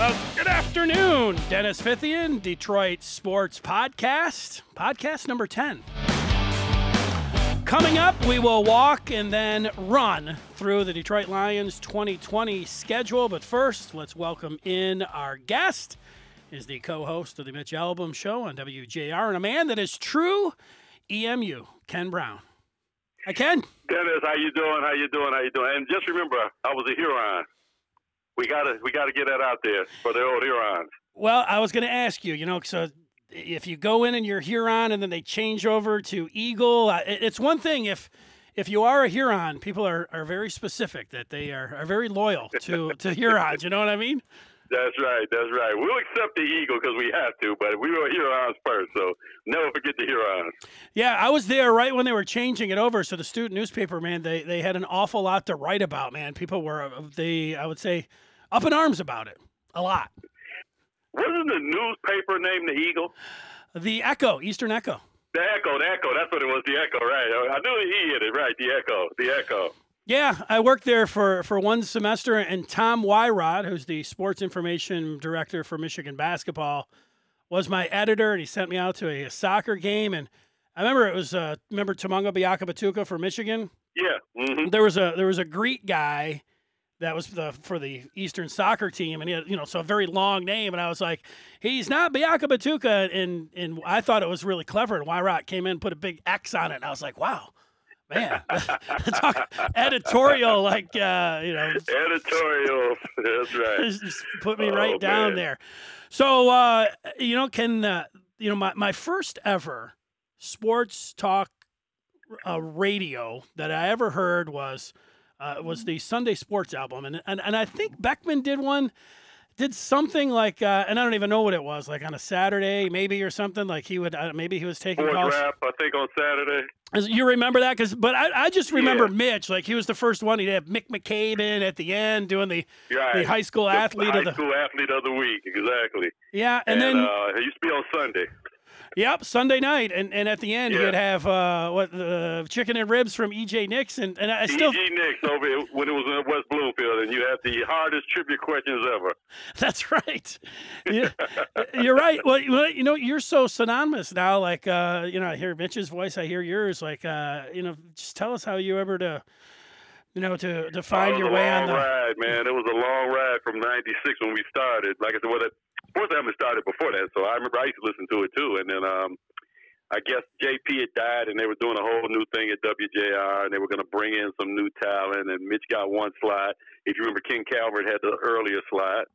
Well, good afternoon, Dennis Fithian, Detroit Sports Podcast, podcast number 10. Coming up, we will walk and then run through the Detroit Lions 2020 schedule. But first, let's welcome in our guest. He's the co-host of the Mitch Album Show on WJR and a man that is true EMU, Ken Brown. Hi, Ken. Dennis, how you doing? And just remember, I was a Huron. We gotta get that out there for the old Hurons. Well, I was gonna ask you, so if you go in and you're Huron and then they change over to Eagle, it's one thing if you are a Huron, people are very specific that they are very loyal to Hurons. You know what I mean? That's right. We'll accept the Eagle because we have to, but we were Hurons first, so never forget the Hurons. Yeah, I was there right when they were changing it over, so the student newspaper, man, they had an awful lot to write about, man. People were, I would say, up in arms about it, a lot. Wasn't the newspaper named the Eagle? The Echo, Eastern Echo. The Echo, that's what it was, the Echo, right. I knew the E in it, right, the Echo. Yeah, I worked there for one semester, and Tom Wyrot, who's the sports information director for Michigan basketball, was my editor, and he sent me out to a soccer game. And I remember it was remember Tomongo Biakabatuka for Michigan. Yeah, mm-hmm. There was a Greek guy that was for the Eastern soccer team, and he had, so a very long name, and I was like, he's not Biakabatuka, and I thought it was really clever. And Wyrot came in and put a big X on it, and I was like, wow. Man, talk editorial, Editorial, that's right. Just put me right down there. So, my first ever sports talk radio that I ever heard was the Sunday Sports Album. And I think Beckman did something like, and I don't even know what it was, like on a Saturday maybe or something. Like he would, maybe he was taking calls. Rap, I think on Saturday. You remember that? But I just remember Mitch. Like he was the first one. He'd have Mick McCabe in at the end doing the high school athlete of the school athlete of the week. Exactly. Yeah, and then it used to be on Sunday. Yep, Sunday night, and at the end you'd have chicken and ribs from EJ Nix, and I still EJ Nix over when it was in West Bloomfield, and you had the hardest trivia questions ever. That's right. You're right. Well, you're so synonymous now. Like I hear Mitch's voice, I hear yours. Like just tell us how you ever to find your way on the ride, man. It was a long ride from '96 when we started. Like I said, Sports Hammond started before that, so I remember I used to listen to it too. And then I guess JP had died, and they were doing a whole new thing at WJR, and they were going to bring in some new talent. And Mitch got one slot. If you remember, Ken Calvert had the earlier slot,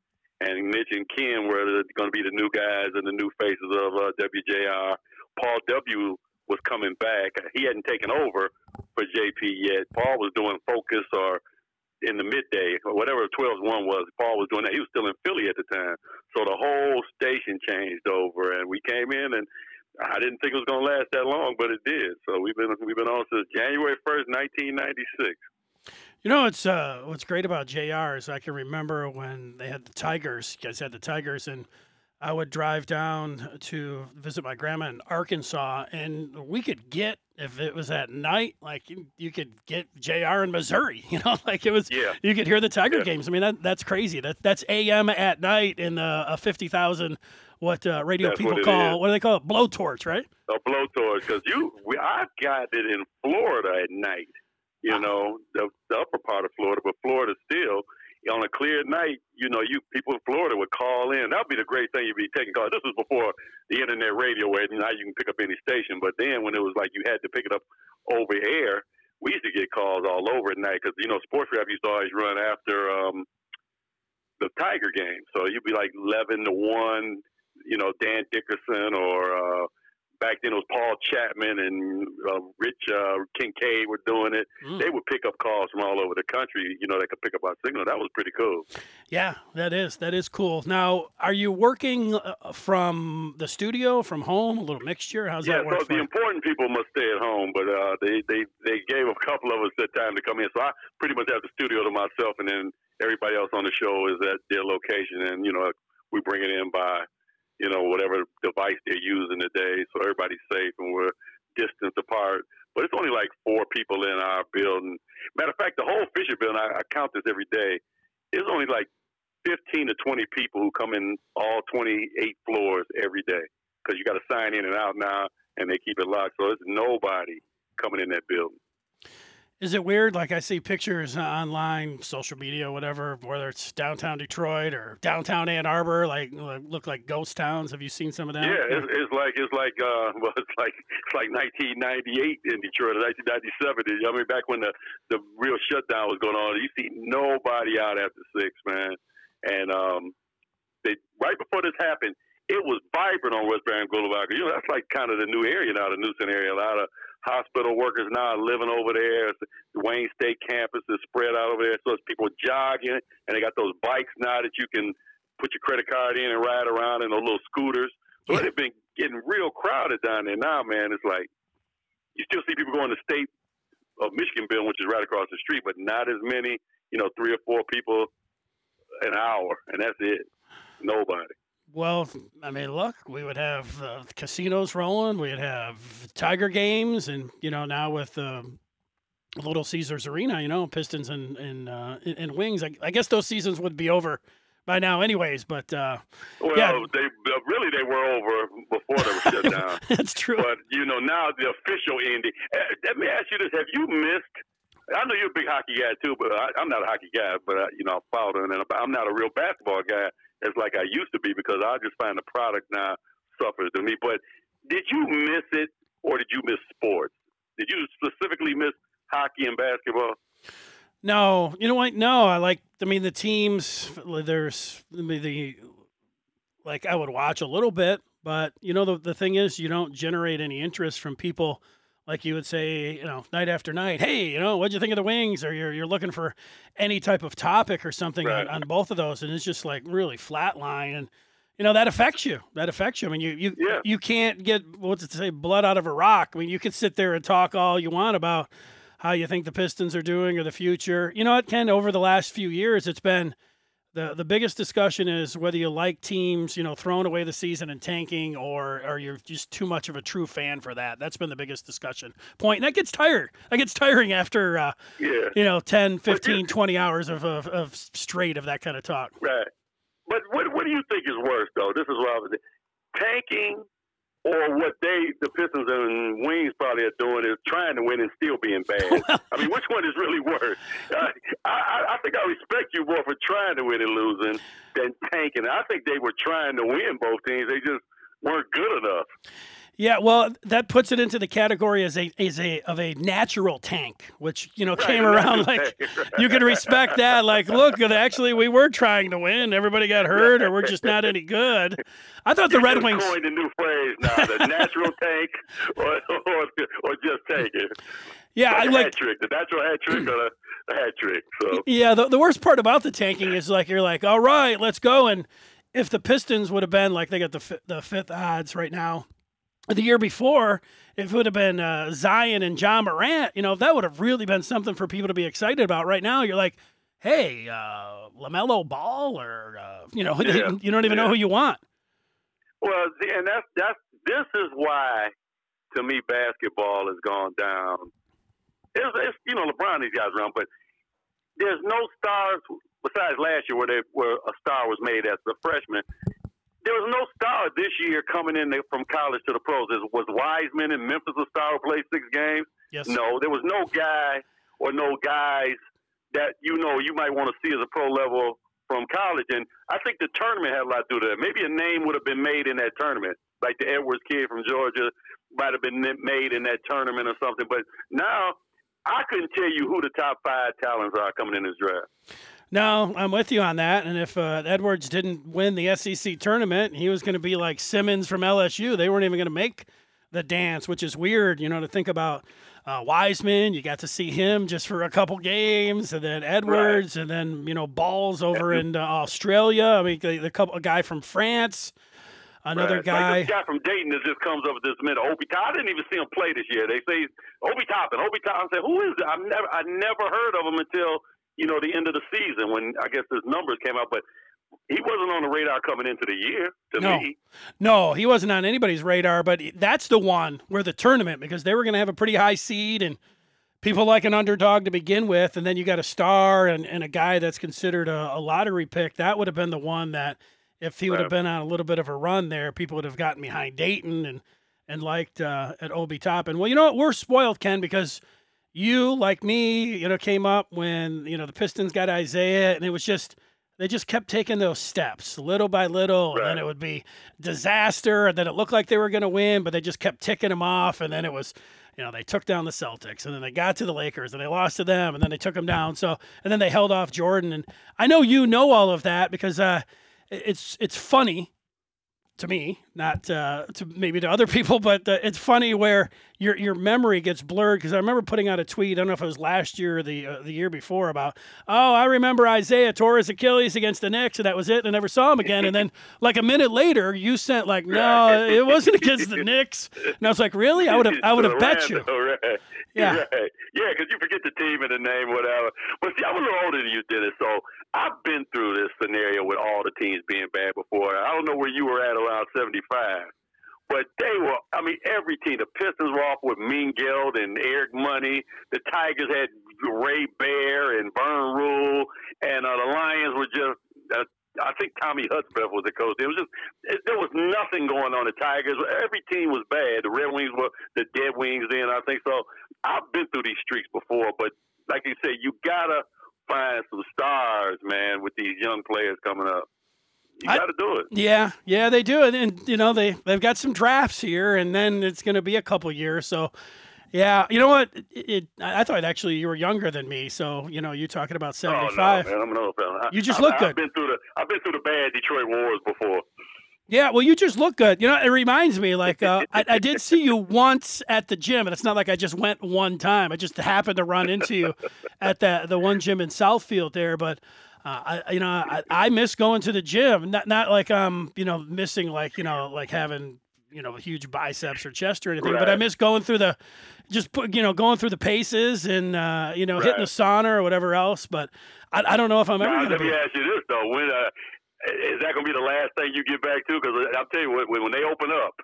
and Mitch and Ken were going to be the new guys and the new faces of WJR. Paul W. was coming back. He hadn't taken over for JP yet. Paul was doing Focus or in the midday, or whatever 12-1 was, Paul was doing that. He was still in Philly at the time. So the whole station changed over, and we came in, and I didn't think it was going to last that long, but it did. So we've been on since January 1st, 1996. You know, it's what's great about JR is I can remember when they had the Tigers. You guys had the Tigers, and I would drive down to visit my grandma in Arkansas, and we could get, if it was at night, like you could get JR in Missouri, like it was, you could hear the Tiger games. I mean, that's crazy. That's AM at night in a 50,000, what do they call it? Blowtorch, right? A blowtorch. Cause I got it in Florida at night, the upper part of Florida, but Florida still, on a clear night, people in Florida would call in. That would be the great thing. You'd be taking calls. This was before the internet radio, where now you can pick up any station. But then when it was like you had to pick it up over air, we used to get calls all over at night because, sports rap used to always run after the Tiger game. So you'd be like 11 to 1, Dan Dickerson or back then it was Paul Chapman and Rich Kincaid were doing it. Mm. They would pick up calls from all over the country, they could pick up our signal. That was pretty cool. Yeah, that is cool. Now, are you working from the studio, from home, a little mixture? How's that work? Yeah, so the important people must stay at home, but they gave a couple of us that time to come in. So I pretty much have the studio to myself, and then everybody else on the show is at their location, and, we bring it in by whatever device they're using today, so everybody's safe and we're distanced apart. But it's only like 4 people in our building. Matter of fact, the whole Fisher building, I count this every day, it's only like 15 to 20 people who come in all 28 floors every day because you got to sign in and out now, and they keep it locked. So there's nobody coming in that building. Is it weird? Like I see pictures online, social media, whatever, whether it's downtown Detroit or downtown Ann Arbor, like look like ghost towns. Have you seen some of that? Yeah, it's like 1998 in Detroit, 1997. I mean, back when the real shutdown was going on, you see nobody out after six, man. And right before this happened, it was vibrant on West Grand Boulevard. You know, that's like kind of the new area now, the New Center area. A lot of hospital workers now are living over there. The Wayne State campus is spread out over there. So it's people jogging, and they got those bikes now that you can put your credit card in and ride around in, those little scooters. So they've been getting real crowded down there now, man. It's like you still see people going to State of Michigan building, which is right across the street, but not as many, you know, 3 or 4 people an hour, and that's it. Nobody. Well, I mean, look, we would have casinos rolling. We'd have Tiger games. And, you know, now with Little Caesar's Arena, you know, Pistons and Wings, I guess those seasons would be over by now anyways. But, they were over before they were shut down. That's true. But, you know, now the official ending. Let me ask you this. Have you missed? I know you're a big hockey guy, too, but I'm not a hockey guy. But, you know, I followed him, and I'm not a real basketball guy as like I used to be because I just find the product now suffers to me. But did you miss it or did you miss sports? Did you specifically miss hockey and basketball? No. You know what? No. The teams, I would watch a little bit. But, you know, the thing is you don't generate any interest from people. Like you would say, you know, night after night, hey, you know, what'd you think of the Wings? Or you're looking for any type of topic or something on both of those. And it's just like really flat line. And, you know, that affects you. I mean, you can't get, blood out of a rock. I mean, you can sit there and talk all you want about how you think the Pistons are doing or the future. You know what, Ken, over the last few years, it's been the biggest discussion is whether you like teams, you know, throwing away the season and tanking, or you're just too much of a true fan for that. That's been the biggest discussion point. And that gets tired. That gets tiring after, 10, 15, 20 hours of straight of that kind of talk. Right. But what do you think is worse, though? This is what I was saying. Tanking or what the Pistons and Wings probably are doing is trying to win and still being bad. I mean, which one is really worse? I think I respect you more for trying to win and losing than tanking. I think they were trying to win, both teams. They just weren't good enough. Yeah, well, that puts it into the category as a natural tank, which, you know, came around like you could respect that. Like, look, actually, we were trying to win. Everybody got hurt, or we're just not any good. I thought the Red Wings coined a new phrase now: the natural tank, or just tank it. Yeah, the natural hat trick or the hat trick. So yeah, the worst part about the tanking is like you're like, all right, let's go. And if the Pistons would have been like they got the fifth odds right now. The year before, if it would have been Zion and John Morant, you know, that would have really been something for people to be excited about. Right now, you're like, hey, LaMelo Ball, or, you don't even know who you want. Well, and this is why, to me, basketball has gone down. It's you know, LeBron, these guys around, but there's no stars, besides last year where a star was made as a freshman. There was no star this year coming in from college to the pros. Was Wiseman in Memphis a star who played 6 games? Yes. No, there was no guy or no guys that, you know, you might want to see as a pro level from college. And I think the tournament had a lot to do with that. Maybe a name would have been made in that tournament, like the Edwards kid from Georgia might have been made in that tournament or something. But now I couldn't tell you who the top 5 talents are coming in this draft. No, I'm with you on that. And if Edwards didn't win the SEC tournament, he was going to be like Simmons from LSU. They weren't even going to make the dance, which is weird, you know, to think about Wiseman. You got to see him just for a couple games, and then Edwards, and then, you know, Ball's over in Australia. I mean, a guy from France. Another guy. Like this guy from Dayton that just comes up with this minute. Obi Toppin. I didn't even see him play this year. They say Obi Toppin. I said, who is that? I never heard of him until, you know, the end of the season when I guess his numbers came out. But he wasn't on the radar coming into the year to me. No, he wasn't on anybody's radar. But that's the one where the tournament, because they were going to have a pretty high seed and people like an underdog to begin with, and then you got a star and a guy that's considered a lottery pick. That would have been the one that, if he would have been on a little bit of a run there, people would have gotten behind Dayton and liked at Obi Toppin. Well, you know what? We're spoiled, Ken, because you, like me, you know, came up when, you know, the Pistons got Isaiah, and it was just they just kept taking those steps little by little, and then it would be disaster, and then it looked like they were going to win, but they just kept ticking them off, and then it was, you know, they took down the Celtics, and then they got to the Lakers, and they lost to them, and then they took them down. So, and then they held off Jordan, and I know you know all of that because it's funny to me, not to maybe to other people, but it's funny where your memory gets blurred, because I remember putting out a tweet, I don't know if it was last year or the year before, about, oh, I remember Isaiah tore his Achilles against the Knicks, and that was it, and I never saw him again. And then like a minute later, you sent like, no, it wasn't against the Knicks. And I was like, really? I would have bet you. Right. Yeah, right. Yeah, because you forget the team and the name, whatever. But see, I'm a little older than you, Dennis, so I've been through this scenario with all the teams being bad before. I don't know where you were at around 75, but they were, I mean, every team. The Pistons were off with Mean Geld and Eric Money. The Tigers had Ray Bear and Vern Rule, and the Lions were just, I think Tommy Hudspeth was the coach. It was just, there was nothing going on. The Tigers, every team was bad. The Red Wings were the Dead Wings then, I think. So I've been through these streaks before, but like you said, you gotta find some stars, man, with these young players coming up. You got to do it. Yeah, they do it. And, you know, they've got some drafts here, and then it's going to be a couple years. So, yeah, you know what? I thought, actually, you were younger than me. So, you know, you talking about 75. Oh, no, man, I'm an old fella. You just look good. I've been through the bad Detroit Wars before. Yeah, well, you just look good. You know, it reminds me, like, I did see you once at the gym, and it's not like I just went one time. I just happened to run into you at the one gym in Southfield there, but – I miss going to the gym. Not like I'm, you know, missing like, you know, like having, you know, huge biceps or chest or anything. Right. But I miss going through the paces and you know, hitting the sauna or whatever else. But I don't know if I'm ever going to be. Let me ask you this though: when is that going to be the last thing you get back to? Because I'll tell you what, when they open up,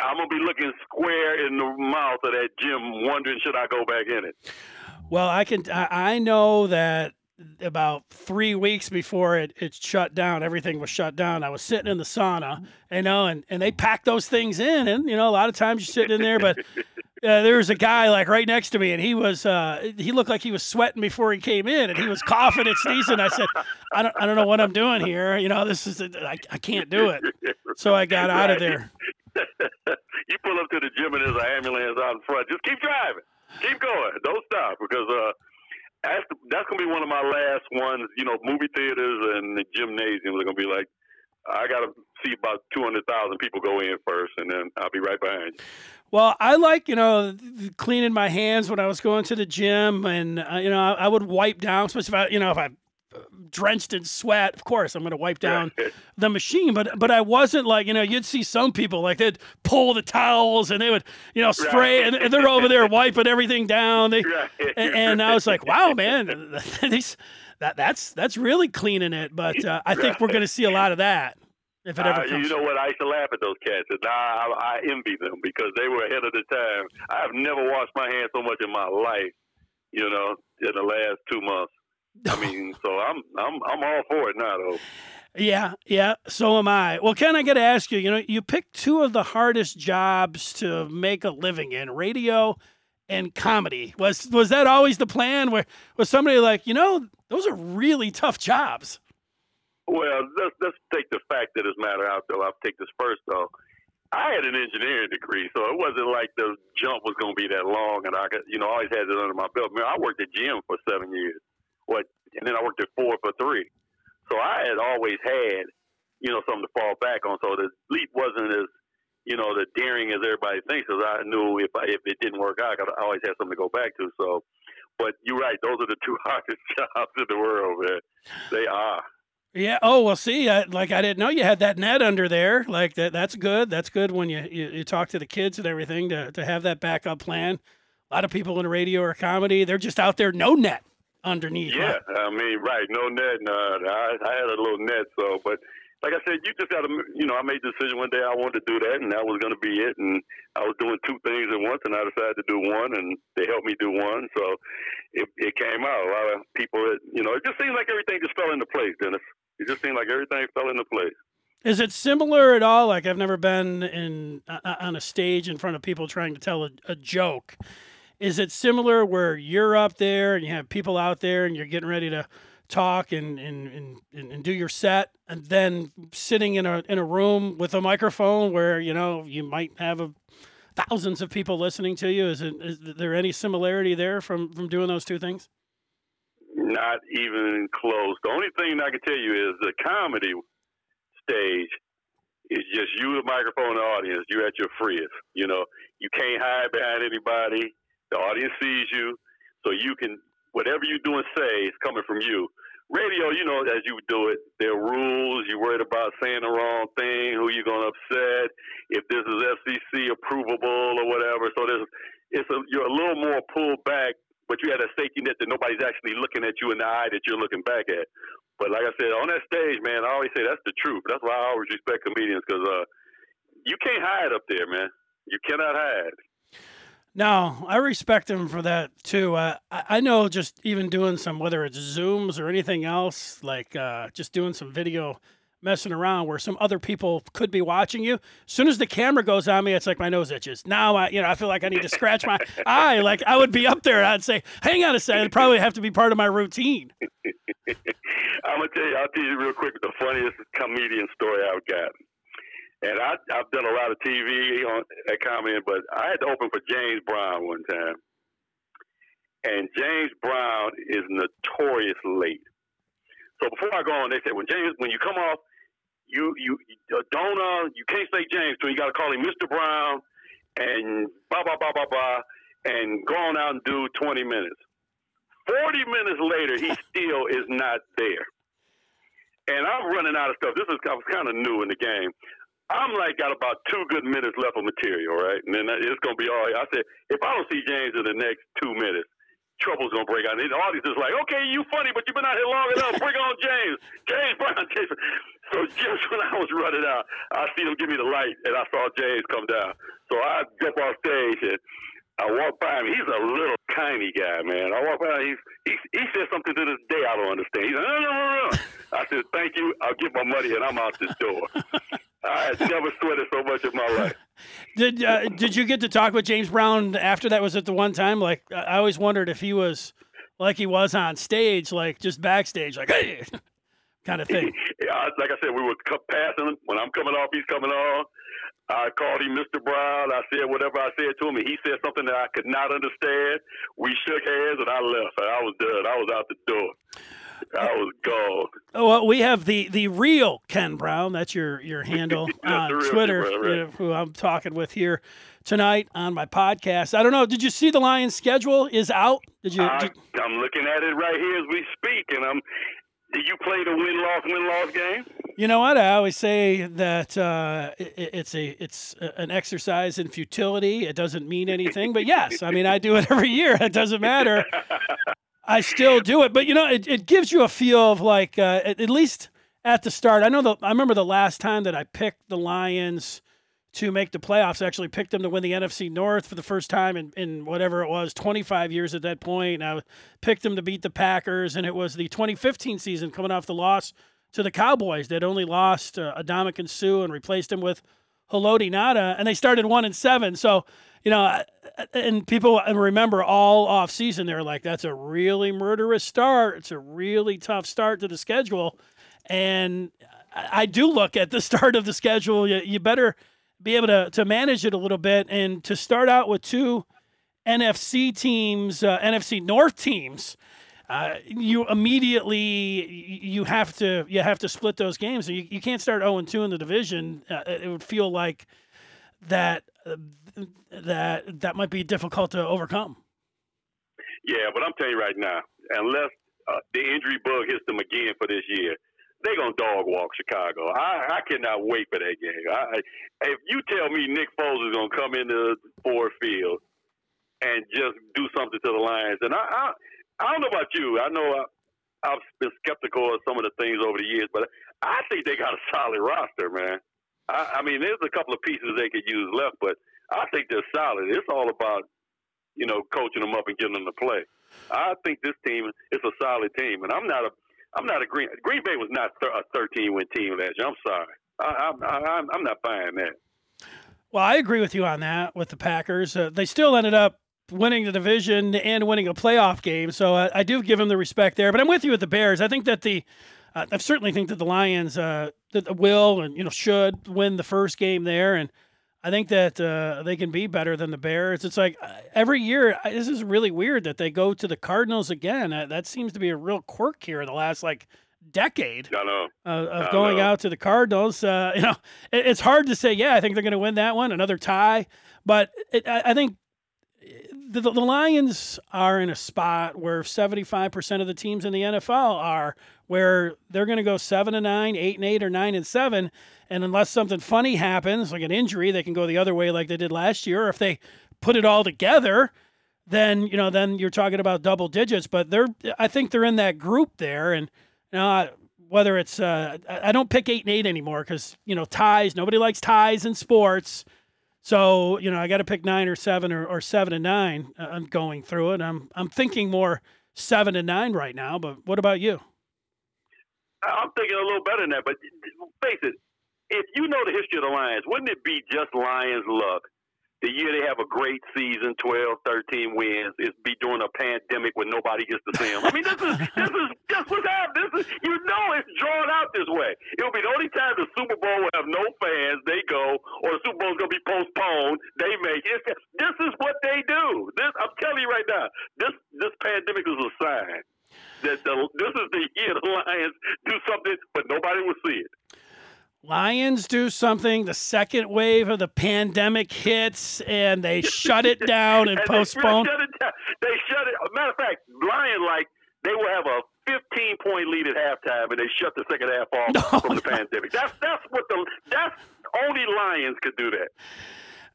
I'm going to be looking square in the mouth of that gym, wondering should I go back in it. Well, I know that. About 3 weeks before it shut down, everything was shut down. I was sitting in the sauna, you know, and they pack those things in, and you know, a lot of times you're sitting in there, but there was a guy like right next to me, and he was he looked like he was sweating before he came in, and he was coughing and sneezing. I said, I don't know what I'm doing here, you know, this is I can't do it. So I got out of there. You pull up to the gym and there's an ambulance out in front. Just keep driving, keep going, don't stop, because that's going to be one of my last ones. You know, movie theaters and the gymnasiums are going to be like, I got to see about 200,000 people go in first, and then I'll be right behind you. Well, I like, you know, cleaning my hands when I was going to the gym, and, you know, I would wipe down, especially if I drenched in sweat, of course I'm going to wipe down the machine, but I wasn't like, you know, you'd see some people like they'd pull the towels and they would, you know, spray and they're over there wiping everything down. And I was like, wow, man, that's really cleaning it. But I think we're going to see a lot of that. If it ever comes. You know what? I used to laugh at those cats. And I envy them because they were ahead of the time. I've never washed my hands so much in my life, you know, in the last 2 months. I mean, so I'm all for it now, though. Yeah, so am I. Well, Ken, I got to ask you, you know, you picked two of the hardest jobs to make a living in, radio and comedy. Was that always the plan? Where was somebody like, you know, those are really tough jobs? Well, let's take the fact that it's matter out, though. I'll take this first, though. I had an engineering degree, so it wasn't like the jump was going to be that long, and I, you know, always had it under my belt. Man, I worked at GM for 7 years. And then I worked at Ford for 3. So I had always had, you know, something to fall back on. So the leap wasn't as, you know, the daring as everybody thinks, because I knew if it didn't work out, I always had something to go back to. So, but you're right. Those are the two hardest jobs in the world, man. They are. Yeah. Oh, well, see, I didn't know you had that net under there. Like that. That's good. That's good when you talk to the kids and everything to have that backup plan. A lot of people in radio or comedy, they're just out there. No net. Underneath. Yeah, right? I mean, right, no net. I had a little net, so, but like I said, you just got to, you know, I made the decision one day I wanted to do that, and that was going to be it. And I was doing two things at once, and I decided to do one, and they helped me do one. So it came out. A lot of people, you know, it just seems like everything just fell into place, Dennis. It just seemed like everything fell into place. Is it similar at all? Like, I've never been on a stage in front of people trying to tell a joke. Is it similar where you're up there and you have people out there and you're getting ready to talk and do your set, and then sitting in a room with a microphone where, you know, you might have thousands of people listening to you? Is there any similarity there from doing those two things? Not even close. The only thing I can tell you is the comedy stage is just you, the microphone, the audience. You're at your freest. You know, you can't hide behind anybody. The audience sees you, so you can. Whatever you do and say is coming from you. Radio, you know, as you do it, there are rules. You're worried about saying the wrong thing, who you're going to upset, if this is FCC approvable or whatever. So you're a little more pulled back, but you have a safety net that nobody's actually looking at you in the eye that you're looking back at. But like I said, on that stage, man, I always say that's the truth. That's why I always respect comedians, because you can't hide up there, man. You cannot hide. No, I respect him for that, too. I know, just even doing some, whether it's Zooms or anything else, like just doing some video messing around where some other people could be watching you. As soon as the camera goes on me, it's like my nose itches. Now, I feel like I need to scratch my eye. Like, I would be up there. I'd say, hang on a second. It'd probably have to be part of my routine. I'll tell you real quick the funniest comedian story I've got. And I've done a lot of TV at comedy, but I had to open for James Brown one time. And James Brown is notorious late. So before I go on, they said, when you come off, you can't say James, so you got to call him Mr. Brown and blah, blah, blah, blah, blah, and go on out and do 20 minutes. 40 minutes later, he still is not there. And I'm running out of stuff. I was kind of new in the game. I'm like got about 2 good minutes left of material, right? And then it's going to be all right. I said, if I don't see James in the next 2 minutes, trouble's going to break out. And the audience is like, okay, you funny, but you've been out here long enough. Bring on James. James Brown. James. So just when I was running out, I see them give me the light, and I saw James come down. So I jump off stage, and I walk by him. He's a little tiny guy, man. I walk by him. He said something to this day I don't understand. He's like, no. I said, thank you. I'll get my money, and I'm out this door. I had never sweated so much in my life. Did you get to talk with James Brown after that? Was it the one time? Like, I always wondered if he was like he was on stage, like just backstage, like, hey, kind of thing. Yeah, like I said, we were passing him. When I'm coming off, he's coming on. I called him Mr. Brown. I said whatever I said to him, and he said something that I could not understand. We shook hands, and I left. I was done. I was out the door. I was gone. Well, we have the real Ken Brown. That's your handle on Twitter, Brown, right? Who I'm talking with here tonight on my podcast. I don't know. Did you see the Lions' schedule is out? I'm looking at it right here as we speak, and did you play the win-loss game? You know what? I always say that it's an exercise in futility. It doesn't mean anything, but yes, I mean, I do it every year. It doesn't matter. I still do it, but you know, it gives you a feel of like at least at the start. I remember the last time that I picked the Lions to make the playoffs. I actually picked them to win the NFC North for the first time in whatever it was, 25 years at that point. I picked them to beat the Packers, and it was the 2015 season coming off the loss to the Cowboys. They'd only lost Ndamukong Suh and replaced him with Haloti Ngata, and they started 1-7. So, you know, and people remember all off season, they're like, that's a really murderous start. It's a really tough start to the schedule. And I do look at the start of the schedule. You better be able to manage it a little bit. And to start out with 2 NFC teams, NFC North teams, you have to split those games. You can't start 0-2 in the division. It would feel like that might be difficult to overcome. Yeah, but I'm telling you right now, unless the injury bug hits them again for this year, they're going to dog walk Chicago. I cannot wait for that game. If you tell me Nick Foles is going to come into Ford Field and just do something to the Lions, and I don't know about you. I know I've been skeptical of some of the things over the years, but I think they got a solid roster, man. I mean, there's a couple of pieces they could use left, but I think they're solid. It's all about, you know, coaching them up and getting them to play. I think this team is a solid team, and I'm not a Green Bay was not a 13-win team last year. I'm sorry, I'm not buying that. Well, I agree with you on that. With the Packers, they still ended up winning the division and winning a playoff game, so I do give them the respect there. But I'm with you with the Bears. I think that I certainly think that the Lions that will and should win the first game there, and I think that they can be better than the Bears. It's like every year, this is really weird that they go to the Cardinals again. That seems to be a real quirk here in the last decade of going out to the Cardinals. It's hard to say, I think they're going to win that one, another tie. But I think the Lions are in a spot where 75% of the teams in the NFL are, where they're going to go 7-9, 8-8, or 9-7. And unless something funny happens, like an injury, they can go the other way like they did last year. Or if they put it all together, then you're talking about double digits. But I think they're in that group there. And whether it's I don't pick 8-8 anymore because, ties. Nobody likes ties in sports. So, I got to pick 9 or 7 or 7-9. I'm going through it. I'm thinking more 7-9 right now. But what about you? I'm thinking a little better than that, but face it, if you know the history of the Lions, wouldn't it be just Lions luck? The year they have a great season, 12, 13 wins, is be during a pandemic when nobody gets to see them. I mean, this is just what's happening. This is, it's drawn out this way. It'll be the only time the Super Bowl will have no fans, they go, or the Super Bowl's going to be postponed, they make it. This is what they do. I'm telling you right now, this pandemic is a sign. This is the year the Lions do something, but nobody will see it. Lions do something. The second wave of the pandemic hits, and they shut it down and postpone. They shut it. Matter of fact, Lions, they will have a 15-point lead at halftime, and they shut the second half off from the pandemic. That's only Lions could do that.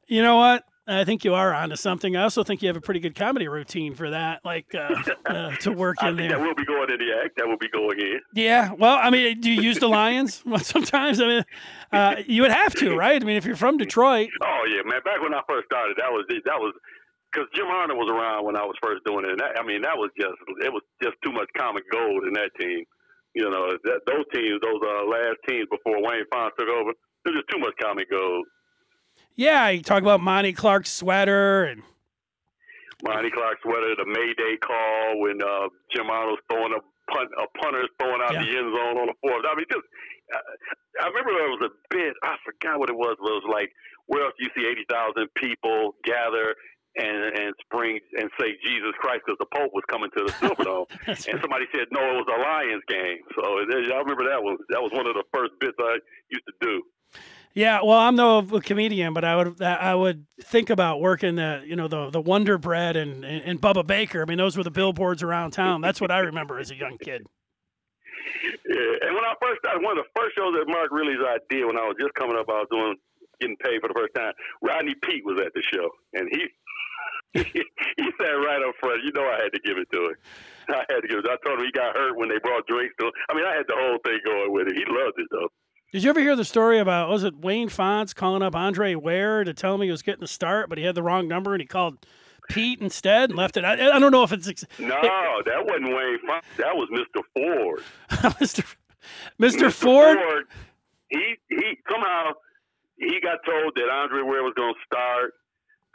You know what? I think you are onto something. I also think you have a pretty good comedy routine for that, to work in there. That will be going in the act. That will be going in. Yeah. Well, I mean, do you use the Lions? Well, sometimes, I mean, you would have to, right? I mean, if you're from Detroit. Oh yeah, man. Back when I first started, that was because Jim Arnold was around when I was first doing it. And that was just too much comic gold in that team. Those last teams before Wayne Fonz took over, there's just too much comic gold. Yeah, you talk about Monty Clark's sweater, the Mayday call when Jim Arnold's throwing a punter's throwing out the end zone on the fourth. I mean, I remember there was a bit, I forgot what it was, but it was like, where else do you see 80,000 people gather and spring and say Jesus Christ because the Pope was coming to the Silverdome, and somebody said no, it was a Lions game. So I remember that was one of the first bits I used to do. Yeah, well, I'm no comedian, but I would think about working the Wonder Bread and Bubba Baker. I mean, those were the billboards around town. That's what I remember as a young kid. Yeah, and when I first started, one of the first shows that Mark Riley's idea when I was just coming up, I was getting paid for the first time. Rodney Pete was at the show, and he sat right up front. I had to give it to him. I told him he got hurt when they brought drinks to him. I mean, I had the whole thing going with it. He loved it though. Did you ever hear the story about, was it Wayne Fonz calling up Andre Ware to tell him he was getting a start, but he had the wrong number and he called Pete instead and left it? I don't know if it's... No, that wasn't Wayne Fonz. That was Mister Ford. Mister Ford? He somehow, he got told that Andre Ware was going to start,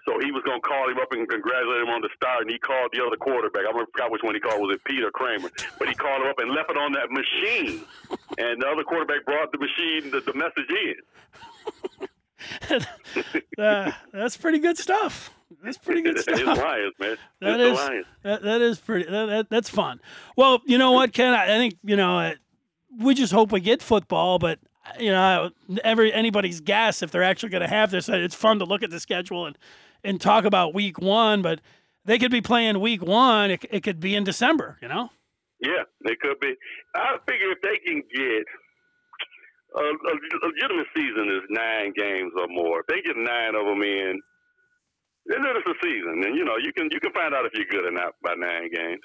so he was going to call him up and congratulate him on the start, and he called the other quarterback. I forgot which one he called. Was it Pete or Kramer? But he called him up and left it on that machine, and the other quarterback brought the machine, the message in. That's pretty good stuff. That's pretty good stuff. It's Lions, man. That's fun. Well, you know what, Ken? I think, we just hope we get football, but anybody's guess if they're actually going to have this. It's fun to look at the schedule and talk about week one, but they could be playing week one. It could be in December, Yeah, they could be. I figure if they can get a legitimate season is 9 games or more. If they get 9 of them in, then it's a season. And, you can find out if you're good or not by 9 games.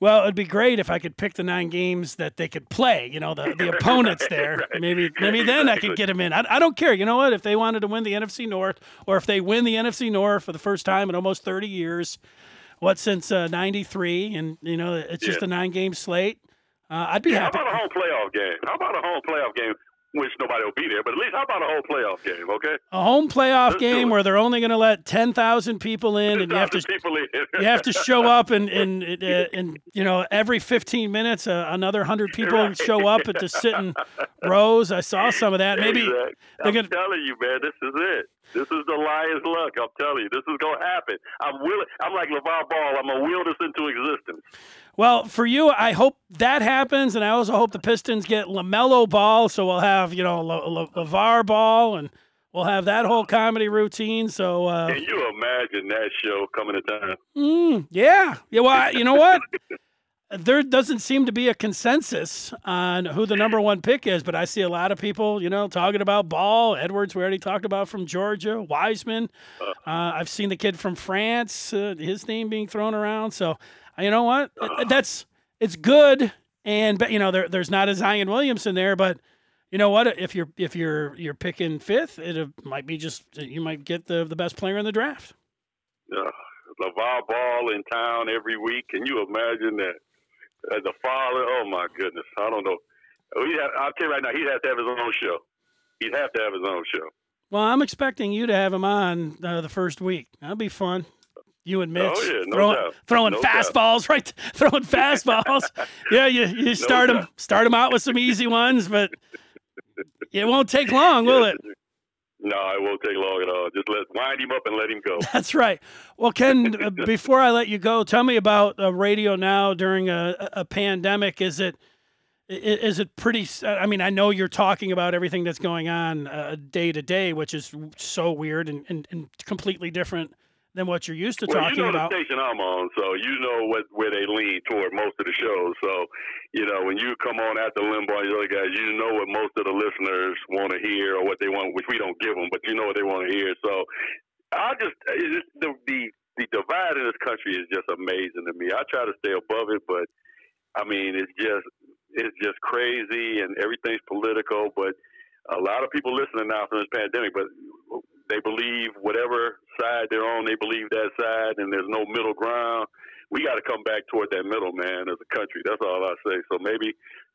Well, it'd be great if I could pick the 9 games that they could play, you know, the opponents there. Right. Maybe then exactly. I could get them in. I don't care. You know what? If they wanted to win the NFC North, or if they win the NFC North for the first time in almost 30 years, since 93, and, you know, it's just a 9-game slate, I'd be happy. How about a home playoff game? Wish nobody will be there, but at least how about a whole playoff game, okay? A home playoff game where they're only going to let 10,000 people in, and you have to show up, and you know, every 15 minutes, another 100 people show up and just sit in rows. I saw some of that. Maybe exactly. I'm telling you, man, this is it. This is the Lions' luck. I'm telling you, this is going to happen. I'm like LaVar Ball. I'm going to will this into existence. Well, for you, I hope that happens, and I also hope the Pistons get LaMelo Ball, so we'll have, you know, LaVar Ball, and we'll have that whole comedy routine. So can you imagine that show coming to town? Yeah. Well, you know what? There doesn't seem to be a consensus on who the number one pick is, but I see a lot of people, you know, talking about Ball. Edwards, we already talked about, from Georgia. Wiseman. I've seen the kid from France, his name being thrown around. So, you know what? It's good. And, you know, there's not a Zion Williamson there, but you know what? If you're picking fifth, it might be you might get the best player in the draft. LaVar Ball in town every week. Can you imagine that? As a father, oh my goodness, I don't know. I'll tell you right now, he'd have to have his own show. Well, I'm expecting you to have him on the first week. That'll be fun. You and Mitch throwing fastballs. Yeah, you start him out with some easy ones, but it won't take long, will it? No, it won't take long at all. Just wind him up and let him go. That's right. Well, Ken, before I let you go, tell me about radio now during a pandemic. Is it pretty? I mean, I know you're talking about everything that's going on day to day, which is so weird and completely different than what you're used to talking about. The station I'm on, so you know where they lean toward most of the shows. So, you know, when you come on after Limbaugh and the other guys, you know what most of the listeners want to hear, or what they want, which we don't give them, but you know what they want to hear. So the divide in this country is just amazing to me. I try to stay above it, but I mean, it's just crazy, and everything's political, but a lot of people listening now from this pandemic, but they believe whatever side they're on, they believe that side, and there's no middle ground. We got to come back toward that middle, man, as a country. That's all I say. So maybe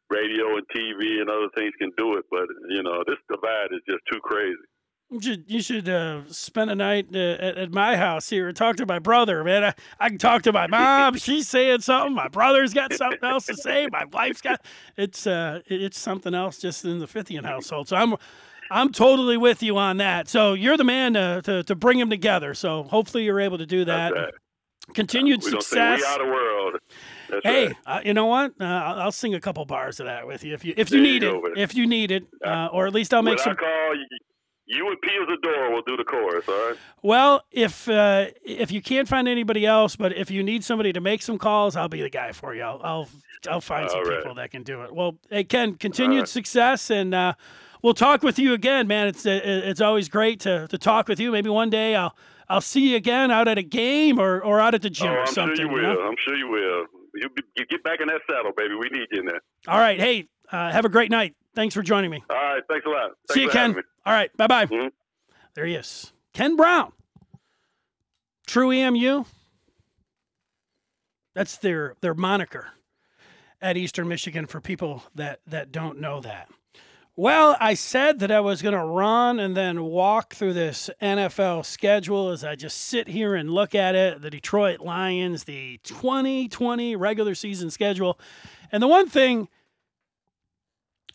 radio and TV and other things can do it, but, you know, this divide is just too crazy. You should spend a night at my house here and talk to my brother, man. I can talk to my mom. She's saying something. My brother's got something else to say. My wife's got – it's something else just in the Fithian household. So I'm totally with you on that. So you're the man to bring them together. So hopefully you're able to do that. Right. Continued success. We out of world. That's right. You know what? I'll sing a couple bars of that with you if you need it, or at least I'll make some. You and P as a door will do the chorus, all right? Well, if you can't find anybody else, but if you need somebody to make some calls, I'll be the guy for you. I'll find some people that can do it. Well, hey, Ken, continued success, and we'll talk with you again, man. It's always great to talk with you. Maybe one day I'll see you again out at a game or out at the gym or something. I'm sure you will. You get back in that saddle, baby. We need you in there. All right. Hey, have a great night. Thanks for joining me. All right. Thanks a lot. See you, Ken. All right. Bye-bye. Mm-hmm. There he is. Ken Brown. True EMU. That's their moniker at Eastern Michigan for people that don't know that. Well, I said that I was going to run and then walk through this NFL schedule as I just sit here and look at it. The Detroit Lions, the 2020 regular season schedule. And the one thing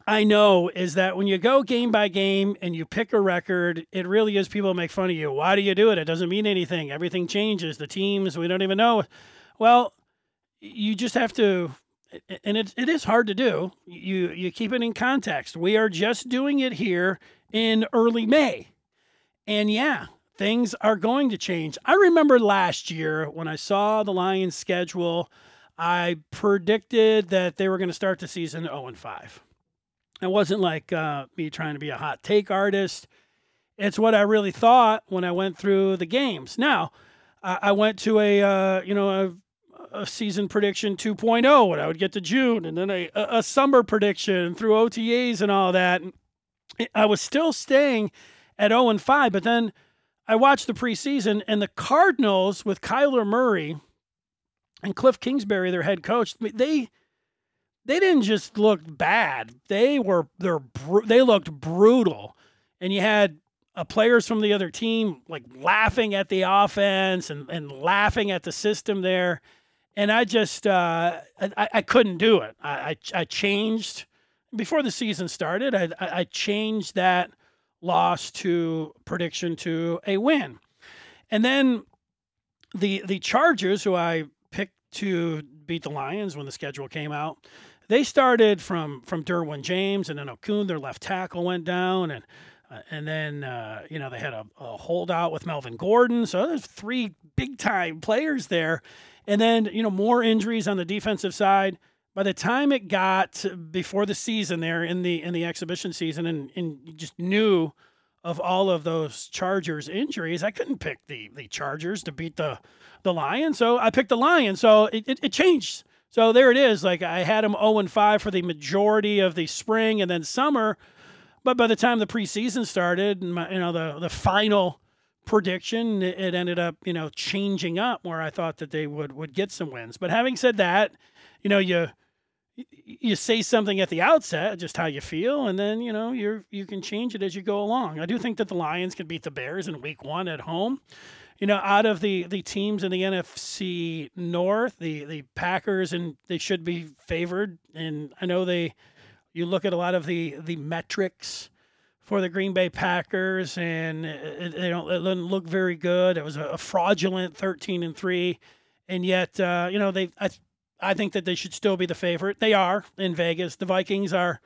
I know is that when you go game by game and you pick a record, it really is people make fun of you. Why do you do it? It doesn't mean anything. Everything changes. The teams, we don't even know. Well, you just have to, and it is hard to do. You keep it in context. We are just doing it here in early May. And yeah, things are going to change. I remember last year when I saw the Lions schedule, I predicted that they were going to start the season 0-5. It wasn't like me trying to be a hot take artist. It's what I really thought when I went through the games. Now, I went to a a season prediction 2.0 when I would get to June, and then a summer prediction through OTAs and all that. And I was still staying at 0-5, but then I watched the preseason, and the Cardinals with Kyler Murray and Cliff Kingsbury, their head coach, they didn't just look bad. They looked brutal, and you had players from the other team like laughing at the offense and laughing at the system there. And I just I couldn't do it. I changed before the season started. I changed that loss to prediction to a win, and then the Chargers, who I picked to beat the Lions when the schedule came out, they started from Derwin James, and then Okun, their left tackle, went down, and then you know, they had a holdout with Melvin Gordon, so there's three big time players there, and then, you know, more injuries on the defensive side. By the time it got before the season there in the exhibition season, and you just knew of all of those Chargers injuries, I couldn't pick the Chargers to beat the Lions, so I picked the Lions. So it changed. So there it is. Like, I had them 0-5 for the majority of the spring and then summer, but by the time the preseason started, the final prediction, it ended up, you know, changing up where I thought that they would get some wins. But having said that, you know, you say something at the outset, just how you feel, and then, you know, you can change it as you go along. I do think that the Lions can beat the Bears in week one at home. You know, out of the teams in the NFC North, the Packers, and they should be favored. And I know you look at a lot of the metrics for the Green Bay Packers, and it doesn't look very good. It was a fraudulent 13-3, and yet, you know, I think that they should still be the favorite. They are in Vegas. The Vikings are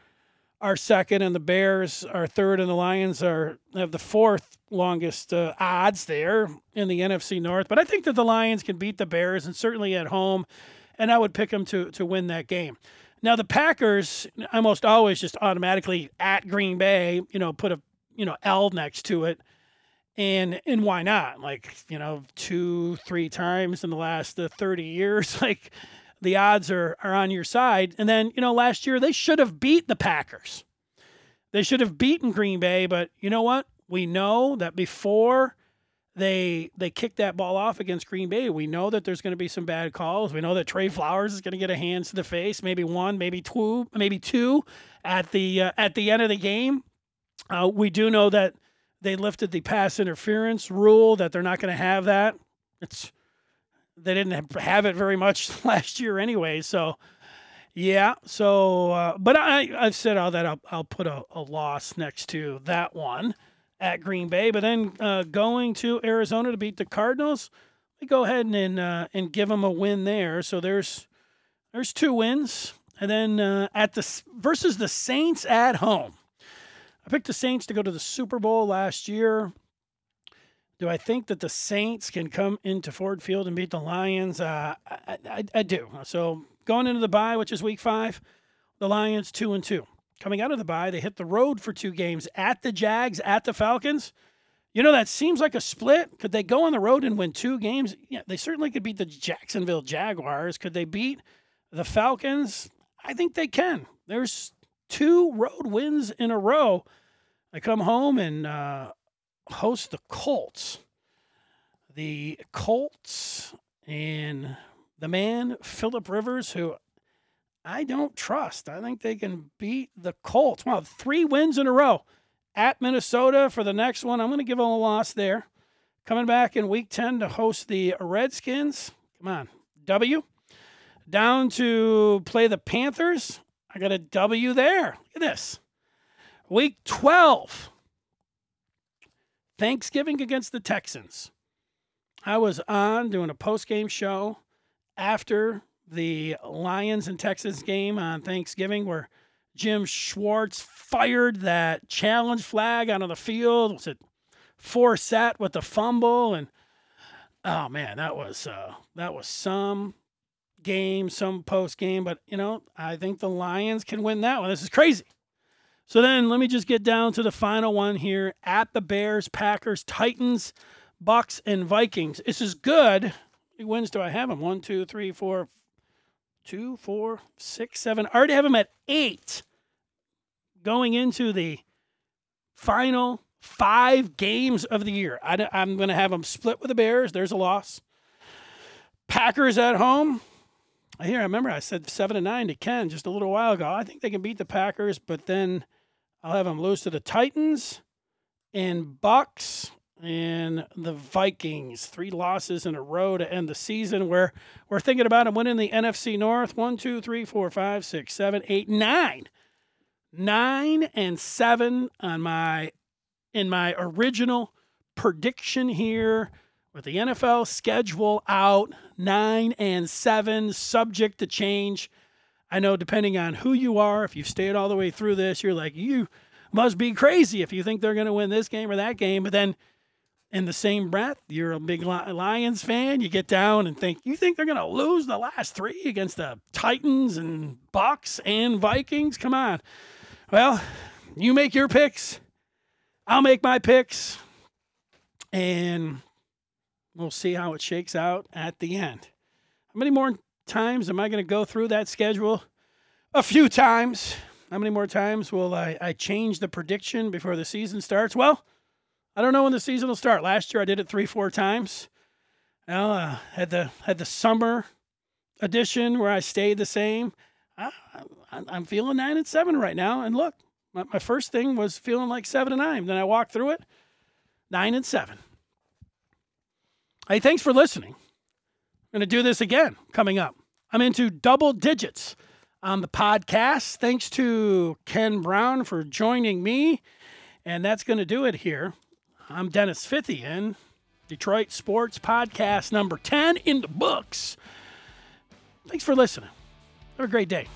second, and the Bears are third, and the Lions have the fourth longest odds there in the NFC North. But I think that the Lions can beat the Bears, and certainly at home, and I would pick them to win that game. Now, the Packers, I almost always just automatically at Green Bay, you know, put a, you know, L next to it. And why not? Like, you know, 2-3 times in the last 30 years, like, the odds are on your side. And then, you know, last year they should have beat the Packers. They should have beaten Green Bay, but you know what? We know that before they kick that ball off against Green Bay, we know that there's going to be some bad calls. We know that Trey Flowers is going to get a hands to the face, maybe one, maybe two at the end of the game. We do know that they lifted the pass interference rule, that they're not going to have that. They didn't have it very much last year anyway. So, yeah. So, but I've said all that. I'll put a loss next to that one at Green Bay. But then going to Arizona to beat the Cardinals, they go ahead and give them a win there. So there's two wins. And then versus the Saints at home. I picked the Saints to go to the Super Bowl last year. Do I think that the Saints can come into Ford Field and beat the Lions? I do. So going into the bye, which is week 5, the Lions 2-2. Coming out of the bye, they hit the road for 2 games at the Jags, at the Falcons. You know, that seems like a split. Could they go on the road and win 2 games? Yeah, they certainly could beat the Jacksonville Jaguars. Could they beat the Falcons? I think they can. There's 2 road wins in a row. They come home and host the Colts. The Colts and the man, Phillip Rivers, who I don't trust. I think they can beat the Colts. Wow, 3 wins in a row. At Minnesota for the next one. I'm going to give them a loss there. Coming back in week 10 to host the Redskins. Come on, W. Down to play the Panthers. I got a W there. Look at this. Week 12. Thanksgiving against the Texans. I was on doing a post-game show after the Lions and Texans game on Thanksgiving, where Jim Schwartz fired that challenge flag out on the field. Was it Forsett with the fumble? And oh man, that was some game, some post-game. But you know, I think the Lions can win that one. This is crazy. So then let me just get down to the final one here at the Bears, Packers, Titans, Bucks, and Vikings. This is good. many wins do I have him? 1, 2, 3, 4, 2, 4, 6, 7. I already have him at 8 going into the final 5 games of the year. I'm going to have him split with the Bears. There's a loss. Packers at home. I remember I said 7-9 to Ken just a little while ago. I think they can beat the Packers, but then I'll have them lose to the Titans and Bucks and the Vikings. 3 losses in a row to end the season where we're thinking about them winning the NFC North. 1, 2, 3, 4, 5, 6, 7, 8, 9. 9-7 on my original prediction here. With the NFL schedule out, 9-7, subject to change. I know depending on who you are, if you've stayed all the way through this, you're like, you must be crazy if you think they're going to win this game or that game. But then in the same breath, you're a big Lions fan. You get down and think, you think they're going to lose the last 3 against the Titans and Bucks and Vikings? Come on. Well, you make your picks. I'll make my picks. And we'll see how it shakes out at the end. How many more times am I going to go through that schedule? A few times. How many more times will I change the prediction before the season starts? Well, I don't know when the season will start. Last year I did it 3-4 times. Now had the summer edition where I stayed the same. I'm feeling 9-7 right now. And look, my first thing was feeling like 7-9. Then I walked through it, 9-7. Hey, thanks for listening. I'm going to do this again coming up. I'm into double digits on the podcast. Thanks to Ken Brown for joining me. And that's going to do it here. I'm Dennis Fithian, Detroit Sports Podcast number 10 in the books. Thanks for listening. Have a great day.